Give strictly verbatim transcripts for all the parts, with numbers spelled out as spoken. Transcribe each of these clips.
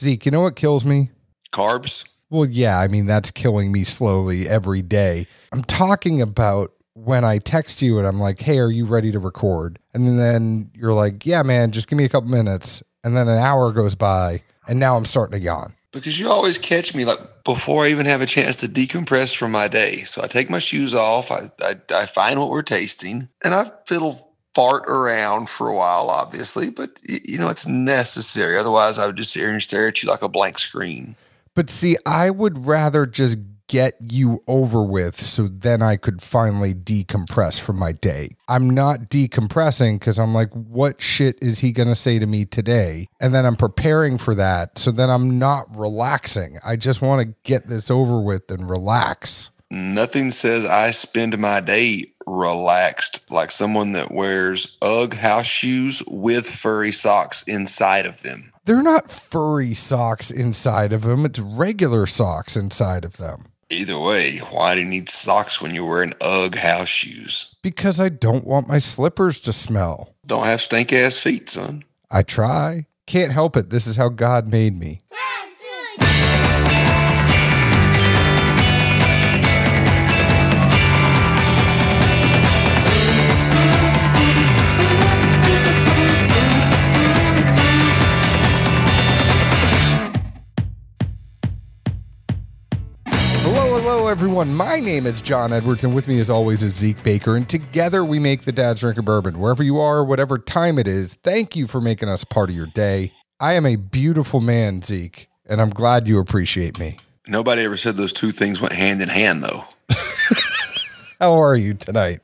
Zeke, you know what kills me? Carbs. Well, yeah, I mean, that's killing me slowly every day. I'm talking about when I text you and I'm like, hey, are you ready to record? And then you're like, yeah, man, just give me a couple minutes. And then an hour goes by and now I'm starting to yawn. Because you always catch me like before I even have a chance to decompress from my day. So I take my shoes off. I, I, I find what we're tasting and I fiddle fart around for a while, obviously, but you know, it's necessary. Otherwise I would just sit here and stare at you like a blank screen. But see, I would rather just get you over with so then I could finally decompress from my day. I'm not decompressing because I'm like, what shit is he going to say to me today? And then I'm preparing for that. So then I'm not relaxing. I just want to get this over with and relax. Nothing says I spend my day relaxed like someone that wears Ugg house shoes with furry socks inside of them. They're not furry socks inside of them. It's regular socks inside of them. Either way, why do you need socks when you're wearing Ugg house shoes? Because I don't want my slippers to smell. Don't have stink ass feet, son. I try. Can't help it. This is how God made me. Hello, everyone. My name is John Edwards, and with me, as always, is Zeke Baker. And together, we make the Dad's Drink of Bourbon. Wherever you are, whatever time it is, thank you for making us part of your day. I am a beautiful man, Zeke, and I'm glad you appreciate me. Nobody ever said those two things went hand in hand, though. How are you tonight?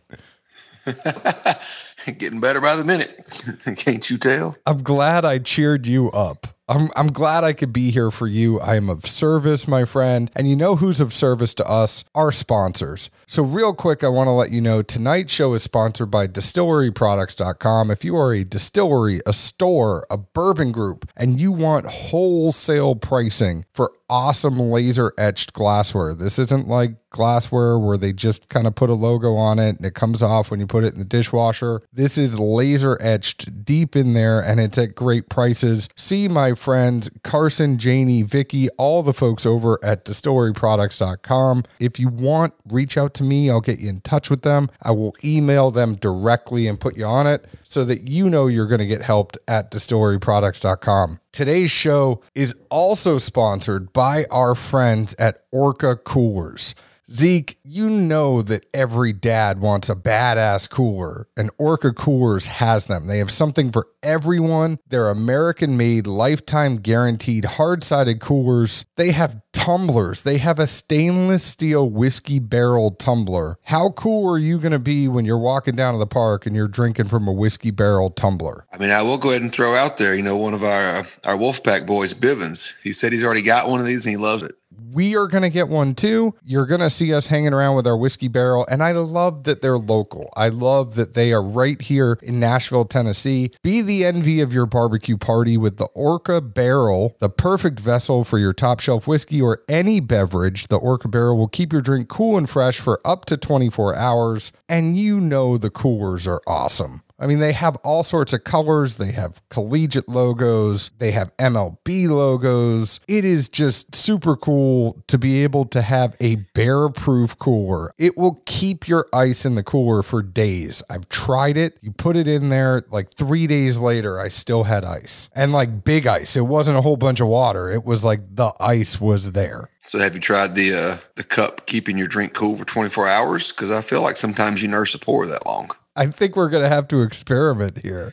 Getting better by the minute. Can't you tell? I'm glad I cheered you up. I'm I'm glad I could be here for you. I am of service, my friend. And you know who's of service to us? Our sponsors. So real quick, I want to let you know tonight's show is sponsored by distillery products dot com. If you are a distillery, a store, a bourbon group, and you want wholesale pricing for awesome laser etched glassware, this isn't like glassware where they just kind of put a logo on it and it comes off when you put it in the dishwasher. This is laser etched deep in there and it's at great prices. See my friends Carson, Janie, Vicky, all the folks over at distillery products dot com. If you want, reach out to me. I'll get you in touch with them. I will email them directly and put you on it so that you know you're going to get helped at distillery products dot com. Today's show is also sponsored by our friends at Orca Coolers. Zeke, you know that every dad wants a badass cooler, and Orca Coolers has them. They have something for everyone. They're American-made, lifetime guaranteed, hard-sided coolers. They have tumblers. They have a stainless steel whiskey barrel tumbler. How cool are you going to be when you're walking down to the park and you're drinking from a whiskey barrel tumbler? I mean, I will go ahead and throw out there, you know, one of our, uh, our Wolfpack boys, Bivens, he said he's already got one of these and he loves it. We are going to get one too. You're going to see us hanging around with our whiskey barrel. And I love that they're local. I love that they are right here in Nashville, Tennessee. Be the envy of your barbecue party with the Orca barrel, the perfect vessel for your top shelf whiskey or any beverage. The Orca barrel will keep your drink cool and fresh for up to twenty-four hours. And you know, the coolers are awesome. I mean, they have all sorts of colors. They have collegiate logos. They have M L B logos. It is just super cool to be able to have a bear-proof cooler. It will keep your ice in the cooler for days. I've tried it. You put it in there, like three days later, I still had ice. And like big ice. It wasn't a whole bunch of water. It was like the ice was there. So have you tried the uh, the cup keeping your drink cool for twenty-four hours? Because I feel like sometimes you nurse a pour that long. I think we're going to have to experiment here.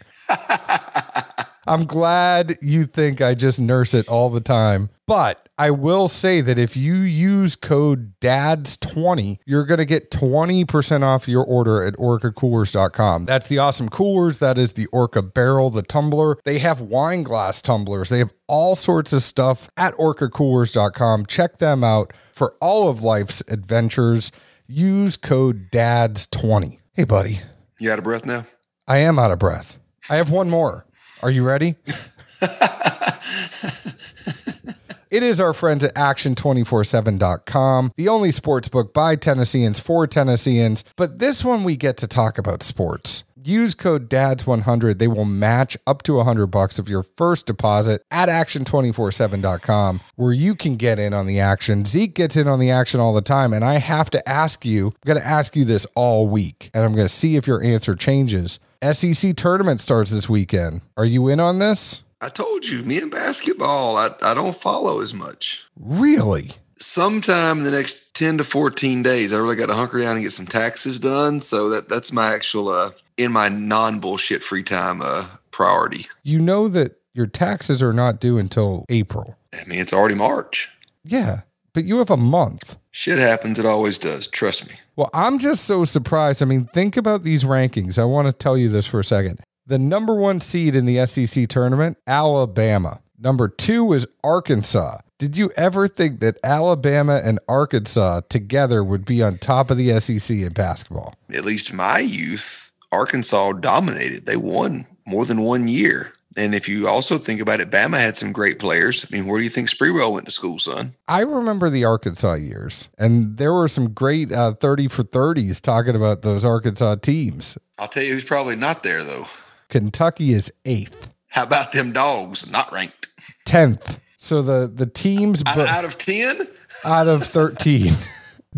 I'm glad you think I just nurse it all the time. But I will say that if you use code dads twenty, you're going to get twenty percent off your order at orca coolers dot com. That's the awesome coolers. That is the Orca barrel, the tumbler. They have wine glass tumblers. They have all sorts of stuff at orca coolers dot com. Check them out for all of life's adventures. Use code dads twenty. Hey, buddy. You out of breath now? I am out of breath. I have one more. Are you ready? It is our friends at action two four seven dot com, the only sports book by Tennesseans for Tennesseans. But this one we get to talk about sports. Use code dads one hundred. They will match up to one hundred bucks of your first deposit at action two four seven dot com, where you can get in on the action. Zeke gets in on the action all the time, and I have to ask you, I'm going to ask you this all week, and I'm going to see if your answer changes. S E C tournament starts this weekend. Are you in on this? I told you, me and basketball, I, I don't follow as much. Really? Sometime in the next ten to fourteen days, I really got to hunker down and get some taxes done. So that that's my actual, uh, in my non-bullshit free time, uh, priority. You know that your taxes are not due until April. I mean, it's already March. Yeah, but you have a month. Shit happens. It always does. Trust me. Well, I'm just so surprised. I mean, think about these rankings. I want to tell you this for a second. The number one seed in the S E C tournament, Alabama. Number two is Arkansas. Did you ever think that Alabama and Arkansas together would be on top of the S E C in basketball? At least in my youth, Arkansas dominated. They won more than one year. And if you also think about it, Bama had some great players. I mean, where do you think Sprewell went to school, son? I remember the Arkansas years, and there were some great uh, thirty for thirties talking about those Arkansas teams. I'll tell you who's probably not there, though. Kentucky is eighth. How about them dogs? Not ranked. tenth. So the, the teams... Out, out of ten? Out of thirteen.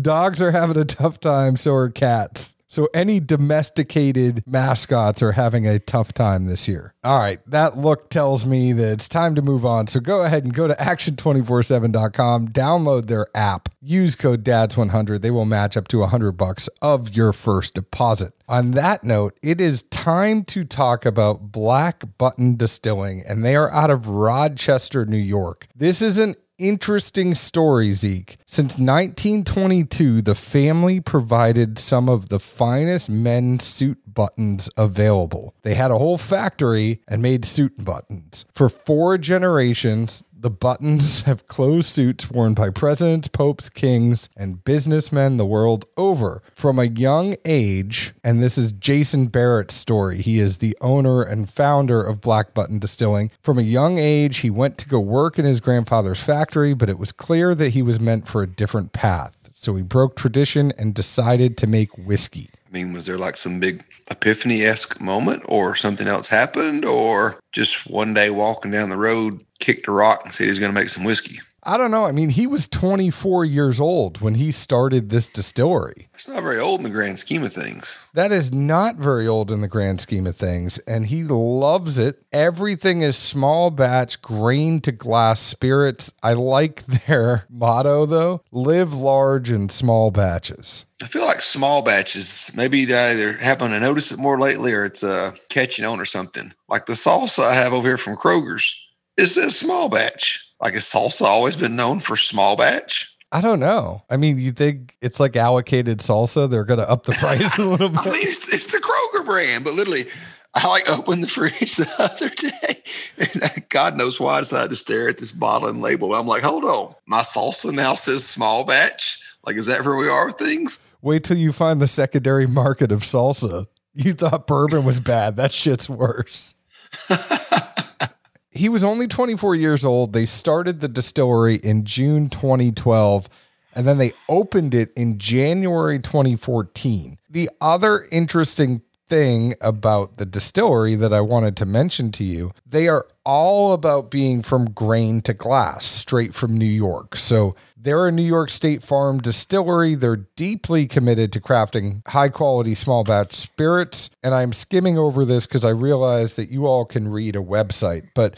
Dogs are having a tough time, so are cats. So any domesticated mascots are having a tough time this year. All right, that look tells me that it's time to move on. So go ahead and go to action two four seven dot com, download their app, use code dads one hundred. They will match up to one hundred bucks of your first deposit. On that note, it is time to talk about Black Button Distilling, and they are out of Rochester, New York. This is an interesting story, Zeke. Since nineteen twenty-two, the family provided some of the finest men's suit buttons available. They had a whole factory and made suit buttons. For four generations, the buttons have closed suits worn by presidents, popes, kings, and businessmen the world over. From a young age, and this is Jason Barrett's story, he is the owner and founder of Black Button Distilling. From a young age, he went to go work in his grandfather's factory, but it was clear that he was meant for a different path. So he broke tradition and decided to make whiskey. I mean, was there like some big epiphany-esque moment or something else happened, or just one day walking down the road, kicked a rock and said he's going to make some whiskey? I don't know. I mean, he was twenty-four years old when he started this distillery. It's not very old in the grand scheme of things. That is not very old in the grand scheme of things. And he loves it. Everything is small batch, grain to glass spirits. I like their motto, though. Live large in small batches. I feel like small batches, maybe they either happen to notice it more lately or it's uh, catching on or something. Like the salsa I have over here from Kroger's. It says small batch. Like, has salsa always been known for small batch? I don't know. I mean, you think it's like allocated salsa? They're going to up the price a little bit. I mean, it's, it's the Kroger brand, but literally, I like opened the fridge the other day, and God knows why I decided to stare at this bottle and label. I'm like, hold on, my salsa now says small batch. Like, is that where we are with things? Wait till you find the secondary market of salsa. You thought bourbon was bad. That shit's worse. He was only twenty-four years old. They started the distillery in June twenty twelve, and then they opened it in January twenty fourteen. The other interesting thing about the distillery that I wanted to mention to you, they are all about being from grain to glass, straight from New York. So they're a New York State farm distillery. They're deeply committed to crafting high-quality small-batch spirits, and I'm skimming over this because I realize that you all can read a website, but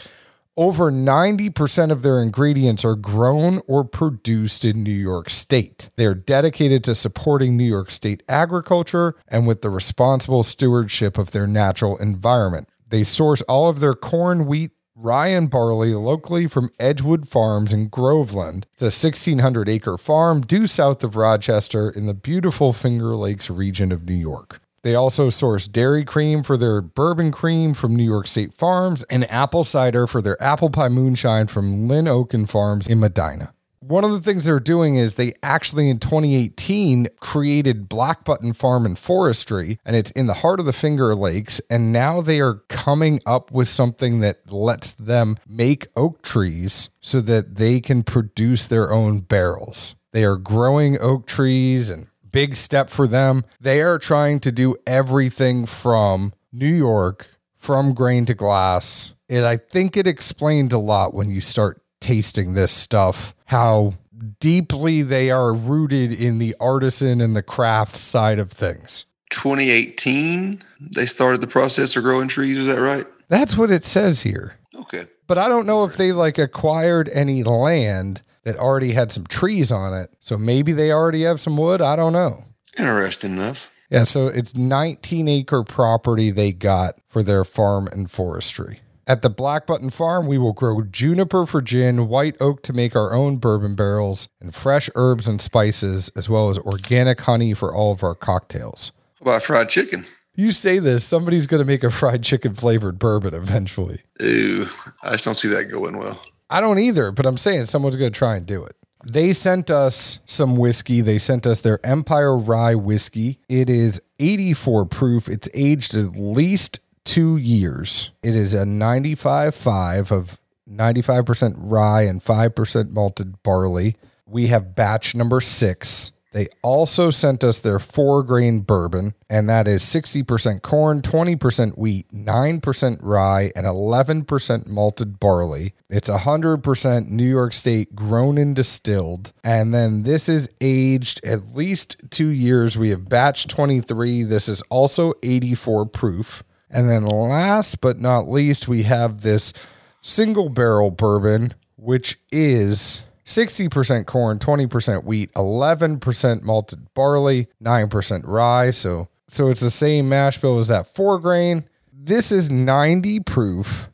over ninety percent of their ingredients are grown or produced in New York State. They are dedicated to supporting New York State agriculture and with the responsible stewardship of their natural environment. They source all of their corn, wheat, rye, and barley locally from Edgewood Farms in Groveland. It's a sixteen hundred acre farm due south of Rochester in the beautiful Finger Lakes region of New York. They also source dairy cream for their bourbon cream from New York State Farms and apple cider for their apple pie moonshine from Lynn Oaken Farms in Medina. One of the things they're doing is they actually in twenty eighteen created Black Button Farm and Forestry, and it's in the heart of the Finger Lakes, and now they are coming up with something that lets them make oak trees so that they can produce their own barrels. They are growing oak trees and big step for them. They are trying to do everything from New York, from grain to glass. And I think it explained a lot when you start tasting this stuff, how deeply they are rooted in the artisan and the craft side of things. twenty eighteen, they started the process of growing trees. Is that right? That's what it says here. Okay. But I don't know if they like acquired any land that already had some trees on it. So maybe they already have some wood. I don't know. Interesting enough. Yeah. So it's nineteen acre property they got for their farm and forestry. At the Black Button Farm, we will grow juniper for gin, white oak to make our own bourbon barrels, and fresh herbs and spices, as well as organic honey for all of our cocktails. How about fried chicken? You say this, somebody's going to make a fried chicken flavored bourbon eventually. Ew, I just don't see that going well. I don't either, but I'm saying someone's going to try and do it. They sent us some whiskey. They sent us their Empire Rye whiskey. It is eighty-four proof. It's aged at least two years. It is a ninety-five point five of ninety-five percent rye and five percent malted barley. We have batch number six. They also sent us their four grain bourbon, and that is sixty percent corn, twenty percent wheat, nine percent rye, and eleven percent malted barley. It's one hundred percent New York State grown and distilled. And then this is aged at least two years. We have batch twenty-three. This is also eighty-four proof. And then last but not least, we have this single barrel bourbon, which is sixty percent corn, twenty percent wheat, eleven percent malted barley, nine percent rye. So, so it's the same mash bill as that four grain. This is ninety proof.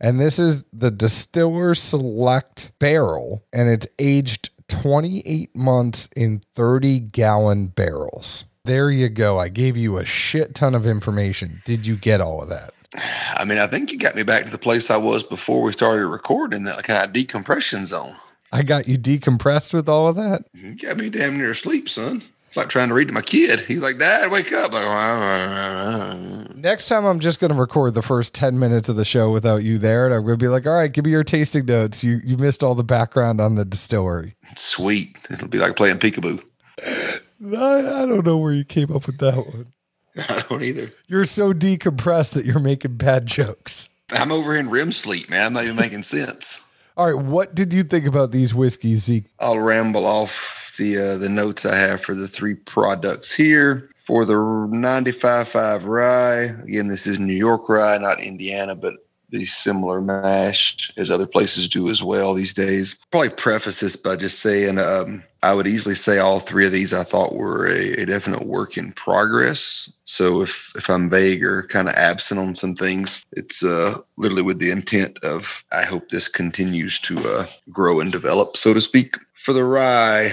And this is the Distiller Select barrel. And it's aged twenty-eight months in thirty gallon barrels. There you go. I gave you a shit ton of information. Did you get all of that? I mean, I think you got me back to the place I was before we started recording, that kind of decompression zone. I got you decompressed with all of that? You got me damn near asleep, son. It's like trying to read to my kid. He's like, Dad, wake up. Like, next time I'm just going to record the first ten minutes of the show without you there. And I'm going to be like, all right, give me your tasting notes. You you missed all the background on the distillery. Sweet. It'll be like playing peekaboo. I don't know where you came up with that one. I don't either. You're so decompressed that you're making bad jokes. I'm over in R E M sleep, man. I'm not even making sense. All right, what did you think about these whiskeys, Zeke? I'll ramble off the uh, the notes I have for the three products here. For the ninety-five point five rye, again, this is New York rye, not Indiana, but the similar mash as other places do as well these days. Probably preface this by just saying um, I would easily say all three of these I thought were a, a definite work in progress. So if, if I'm vague or kind of absent on some things, it's uh, literally with the intent of I hope this continues to uh, grow and develop, so to speak. For the rye,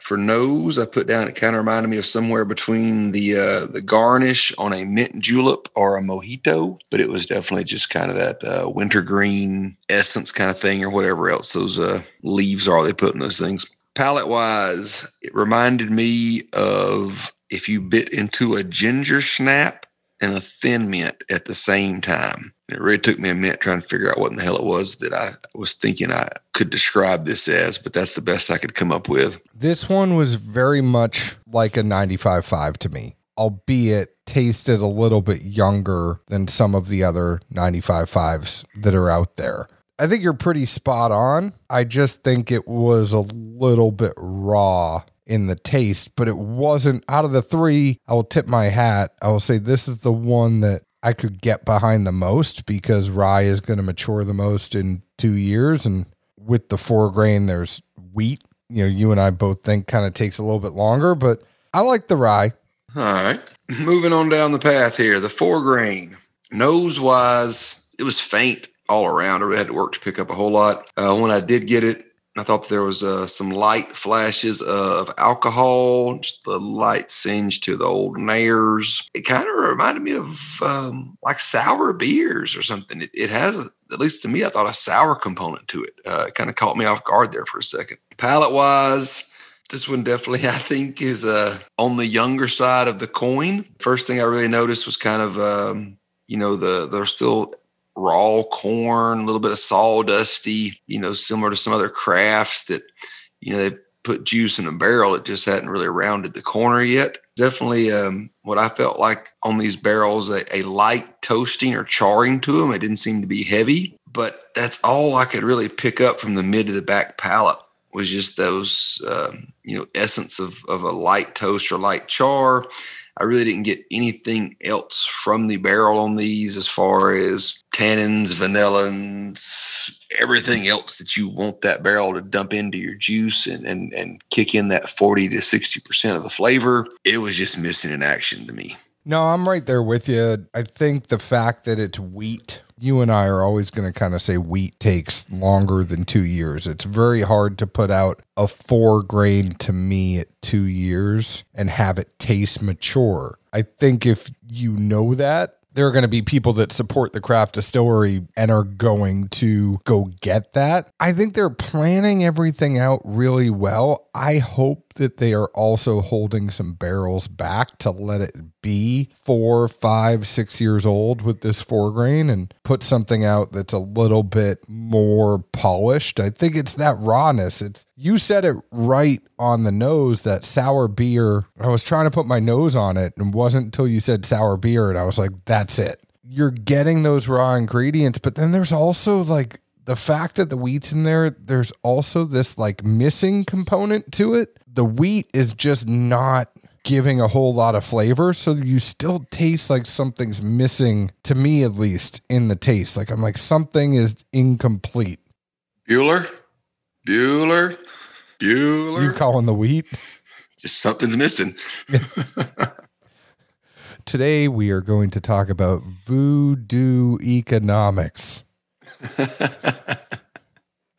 for nose, I put down it kind of reminded me of somewhere between the uh, the garnish on a mint julep or a mojito, but it was definitely just kind of that uh, wintergreen essence kind of thing or whatever else those uh, leaves are they put in those things. Palette-wise, it reminded me of if you bit into a ginger snap and a thin mint at the same time. And it really took me a minute trying to figure out what in the hell it was that I was thinking I could describe this as, but that's the best I could come up with. This one was very much like a ninety-five point five to me, albeit tasted a little bit younger than some of the other ninety-five point fives that are out there. I think you're pretty spot on. I just think it was a little bit raw in the taste, but it wasn't. Out of the three, I will tip my hat. I will say this is the one that I could get behind the most because rye is going to mature the most in two years. And with the four grain, there's wheat. You know, you and I both think kind of takes a little bit longer, but I like the rye. All right. Moving on down the path here, the four grain. Nose wise, it was faint all around. I really had to work to pick up a whole lot. Uh, when I did get it, I thought there was uh, some light flashes of alcohol, just the light singe to the old nairs. It kind of reminded me of um, like sour beers or something. It, it has, a, at least to me, I thought a sour component to it. Uh, it kind of caught me off guard there for a second. Palette-wise, this one definitely, I think, is uh, on the younger side of the coin. First thing I really noticed was kind of, um, you know, the they're still raw corn, a little bit of sawdusty, you know, similar to some other crafts that, you know, they've put juice in a barrel. It just hadn't really rounded the corner yet. Definitely um, what I felt like on these barrels, a, a light toasting or charring to them. It didn't seem to be heavy, but that's all I could really pick up from the mid to the back palate was just those, um, you know, essence of, of a light toast or light char. I really didn't get anything else from the barrel on these as far as tannins, vanillins, everything else that you want that barrel to dump into your juice and and, and kick in that forty to sixty percent of the flavor. It was just missing in action to me. No, I'm right there with you. I think the fact that it's wheat, you and I are always going to kind of say wheat takes longer than two years. It's very hard to put out a four grain to me at two years and have it taste mature. I think if you know that, there are going to be people that support the craft distillery and are going to go get that. I think they're planning everything out really well. I hope that they are also holding some barrels back to let it be four, five, six years old with this four grain and put something out that's a little bit more polished. I think it's that rawness. It's, you said it right on the nose, that sour beer. I was trying to put my nose on it and it wasn't until you said sour beer and I was like, that's it. You're getting those raw ingredients, but then there's also like the fact that the wheat's in there, there's also this like missing component to it. The wheat is just not giving a whole lot of flavor. So you still taste like something's missing, to me at least, in the taste. Like I'm like, something is incomplete. Bueller? Bueller, Bueller. You calling the wheat? Just something's missing. Today, we are going to talk about voodoo economics.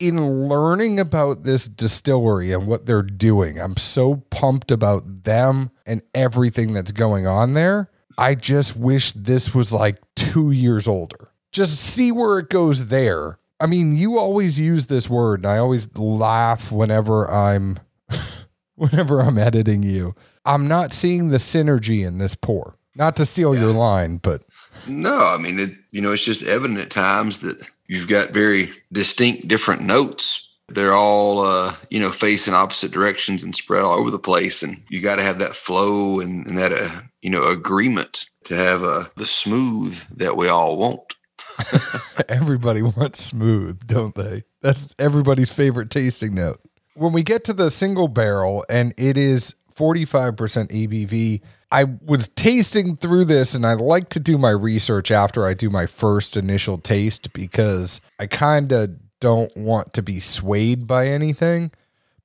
In learning about this distillery and what they're doing, I'm so pumped about them and everything that's going on there. I just wish this was like two years older. Just see where it goes there. I mean, you always use this word, and I always laugh whenever I'm whenever I'm editing you. I'm not seeing the synergy in this pour. Not to seal yeah. your line, but no, I mean, it, you know, it's just evident at times that you've got very distinct different notes. They're all, uh, you know, facing opposite directions and spread all over the place, and you got to have that flow and, and that, uh, you know, agreement to have uh, the smooth that we all want. Everybody wants smooth, don't they? That's everybody's favorite tasting note. When we get to the single barrel and it is forty-five percent A B V, I was tasting through this and I like to do my research after I do my first initial taste because I kind of don't want to be swayed by anything.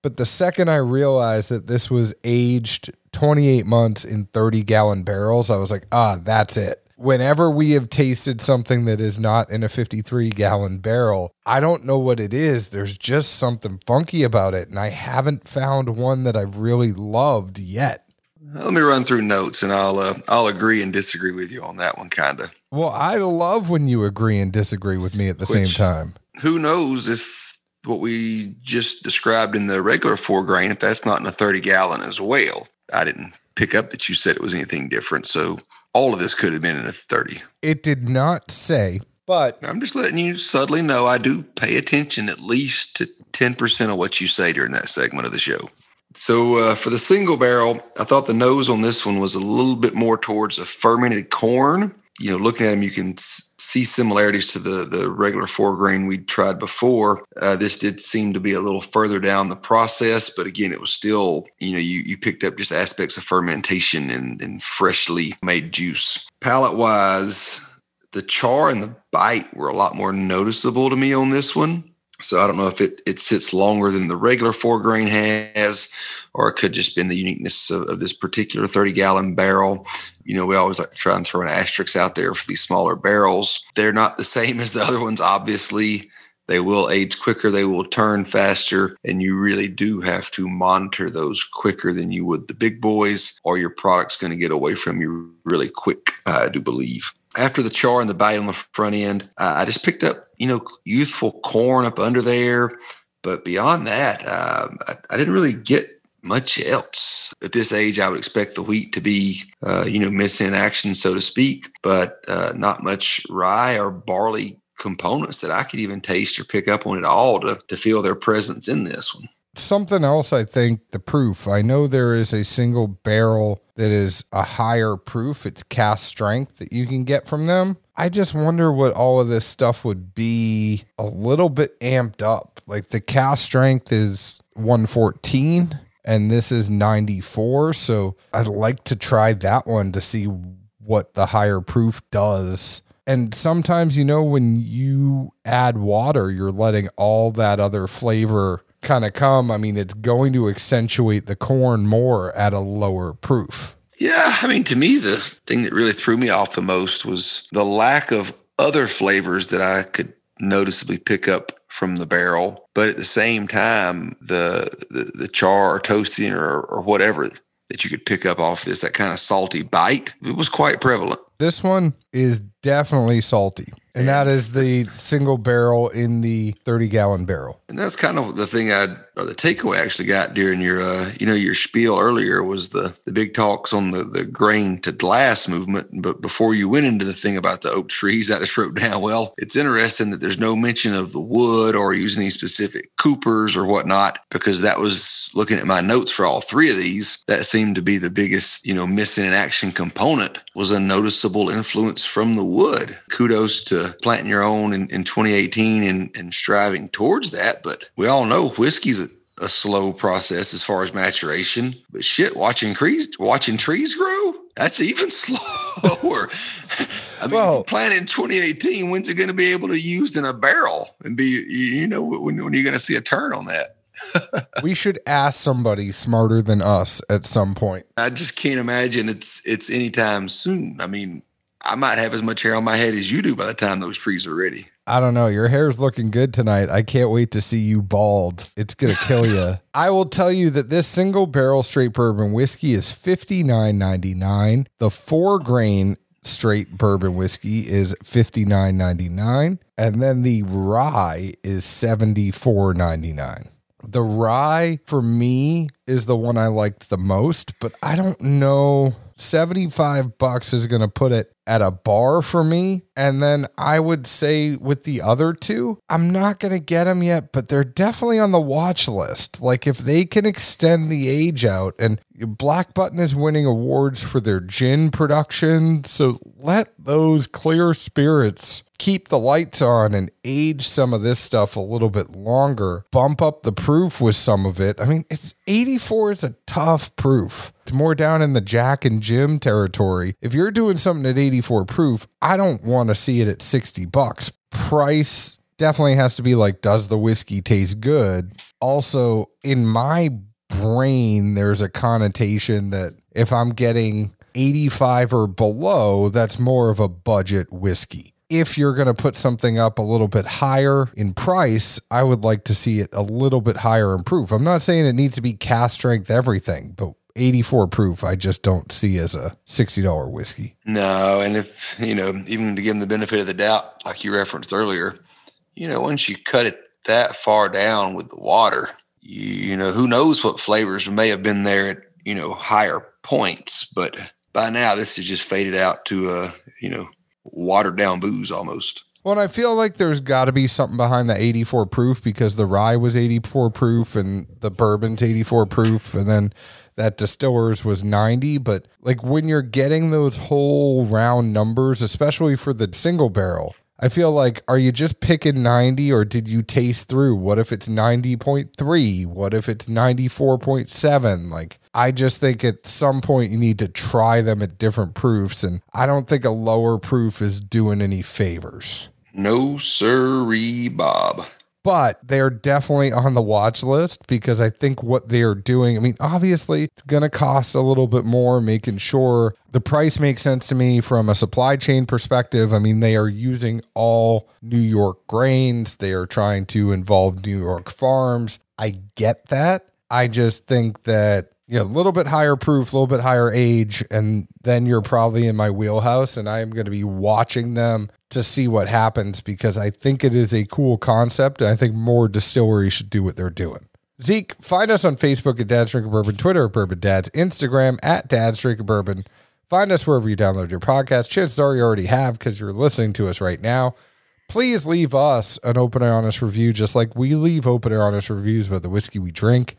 But the second I realized that this was aged twenty-eight months in thirty gallon barrels, I was like, ah, that's it. Whenever we have tasted something that is not in a fifty-three gallon barrel, I don't know what it is. There's just something funky about it. And I haven't found one that I've really loved yet. Let me run through notes and I'll, uh, I'll agree and disagree with you on that one. Kind of. Well, I love when you agree and disagree with me at the Which, same time. Who knows if what we just described in the regular four grain, if that's not in a thirty gallon as well. I didn't pick up that you said it was anything different. So all of this could have been in a thirty. It did not say, but I'm just letting you subtly know I do pay attention at least to ten percent of what you say during that segment of the show. So uh, for the single barrel, I thought the nose on this one was a little bit more towards a fermented corn. You know, looking at them, you can see similarities to the, the regular four grain we'd tried before. Uh, this did seem to be a little further down the process, but again, it was still, you know, you, you picked up just aspects of fermentation and, and freshly made juice. Palate-wise, the char and the bite were a lot more noticeable to me on this one. So I don't know if it, it sits longer than the regular four grain has, or it could just been the uniqueness of, of this particular thirty gallon barrel. You know, we always like to try and throw an asterisk out there for these smaller barrels. They're not the same as the other ones, obviously. They will age quicker. They will turn faster. And you really do have to monitor those quicker than you would the big boys, or your product's going to get away from you really quick, I do believe. After the char and the bite on the front end, uh, I just picked up, you know, youthful corn up under there. But beyond that, uh, I, I didn't really get much else. At this age, I would expect the wheat to be, uh, you know, missing in action, so to speak, but uh, not much rye or barley components that I could even taste or pick up on at all to, to feel their presence in this one. something else, I think, the proof. I know there is a single barrel that is a higher proof. It's cast strength that you can get from them. I just wonder what all of this stuff would be a little bit amped up. Like the cast strength is one fourteen and this is ninety-four. So I'd like to try that one to see what the higher proof does. And sometimes, you know, when you add water, you're letting all that other flavor kind of come. I mean, it's going to accentuate the corn more at a lower proof. Yeah. I mean, to me, the thing that really threw me off the most was the lack of other flavors that I could noticeably pick up from the barrel. But at the same time, the the, the char or toasting or, or whatever that you could pick up off this, that kind of salty bite, it was quite prevalent. This one is definitely salty. And that is the single barrel in the thirty-gallon barrel. And that's kind of the thing I, or the takeaway I actually got during your, uh, you know, your spiel earlier was the, the big talks on the, the grain to glass movement. But before you went into the thing about the oak trees, I just wrote down, well, it's interesting that there's no mention of the wood or using any specific coopers or whatnot, because that was, looking at my notes for all three of these, that seemed to be the biggest, you know, missing in action component, was a noticeable influence from the wood. Kudos to planting your own in, in twenty eighteen and, and striving towards that. But we all know whiskey's a, a slow process as far as maturation. But shit, watching trees, watching trees grow, that's even slower. I mean, well, planting in twenty eighteen, when's it going to be able to used in a barrel and be, you know, when, when you're going to see a turn on that? We should ask somebody smarter than us at some point. I just can't imagine it's it's anytime soon. I mean, I might have as much hair on my head as you do by the time those trees are ready. I don't know. Your hair's looking good tonight. I can't wait to see you bald. It's going to kill you. I will tell you that this single barrel straight bourbon whiskey is fifty-nine ninety-nine. The four grain straight bourbon whiskey is fifty-nine ninety-nine. And then the rye is seventy-four ninety-nine. The rye for me is the one I liked the most, but I don't know. seventy-five bucks is going to put it at a bar for me. And then I would say with the other two, I'm not going to get them yet, but they're definitely on the watch list. Like if they can extend the age out, and Black Button is winning awards for their gin production. So let those clear spirits keep the lights on and age some of this stuff a little bit longer, bump up the proof with some of it. I mean, it's eighty-four is a tough proof. It's more down in the Jack and Jim territory. If you're doing something at eighty-four proof, I don't want to see it at sixty bucks. Price definitely has to be like, does the whiskey taste good? Also, in my brain, there's a connotation that if I'm getting eighty-five or below, that's more of a budget whiskey. If you're going to put something up a little bit higher in price, I would like to see it a little bit higher in proof. I'm not saying it needs to be cast strength everything, but eighty-four proof, I just don't see as a sixty dollars whiskey. No, and if, you know, even to give them the benefit of the doubt, like you referenced earlier, you know, once you cut it that far down with the water, you, you know, who knows what flavors may have been there at, you know, higher points. But by now, this is just faded out to, uh, you know, watered down booze almost. Well, and I feel like there's got to be something behind the eighty-four proof, because the rye was eighty-four proof and the bourbon's eighty-four proof, and then that distillers was ninety. But like when you're getting those whole round numbers, especially for the single barrel, I feel like, are you just picking ninety, or did you taste through? What if it's ninety point three? What if it's ninety-four point seven? Like, I just think at some point you need to try them at different proofs, and I don't think a lower proof is doing any favors. No sirree, Bob. But they're definitely on the watch list, because I think what they're doing, I mean, obviously it's going to cost a little bit more, making sure the price makes sense to me from a supply chain perspective. I mean, they are using all New York grains. They are trying to involve New York farms. I get that. I just think that, you know, a little bit higher proof, a little bit higher age, and then you're probably in my wheelhouse, and I am going to be watching them to see what happens, because I think it is a cool concept, and I think more distilleries should do what they're doing. Zeke, find us on Facebook at Dad's Drinking Bourbon, Twitter at Bourbon Dads, Instagram at Dad's Drinking Bourbon. Find us wherever you download your podcast. Chances are you already have, because you're listening to us right now. please leave us an open and honest review, just like we leave open and honest reviews about the whiskey we drink.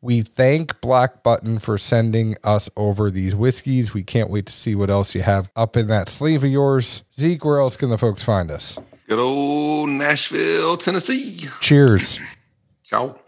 We thank Black Button for sending us over these whiskeys. We can't wait to see what else you have up in that sleeve of yours. Zeke, where else can the folks find us? Good old Nashville, Tennessee. Cheers. Ciao.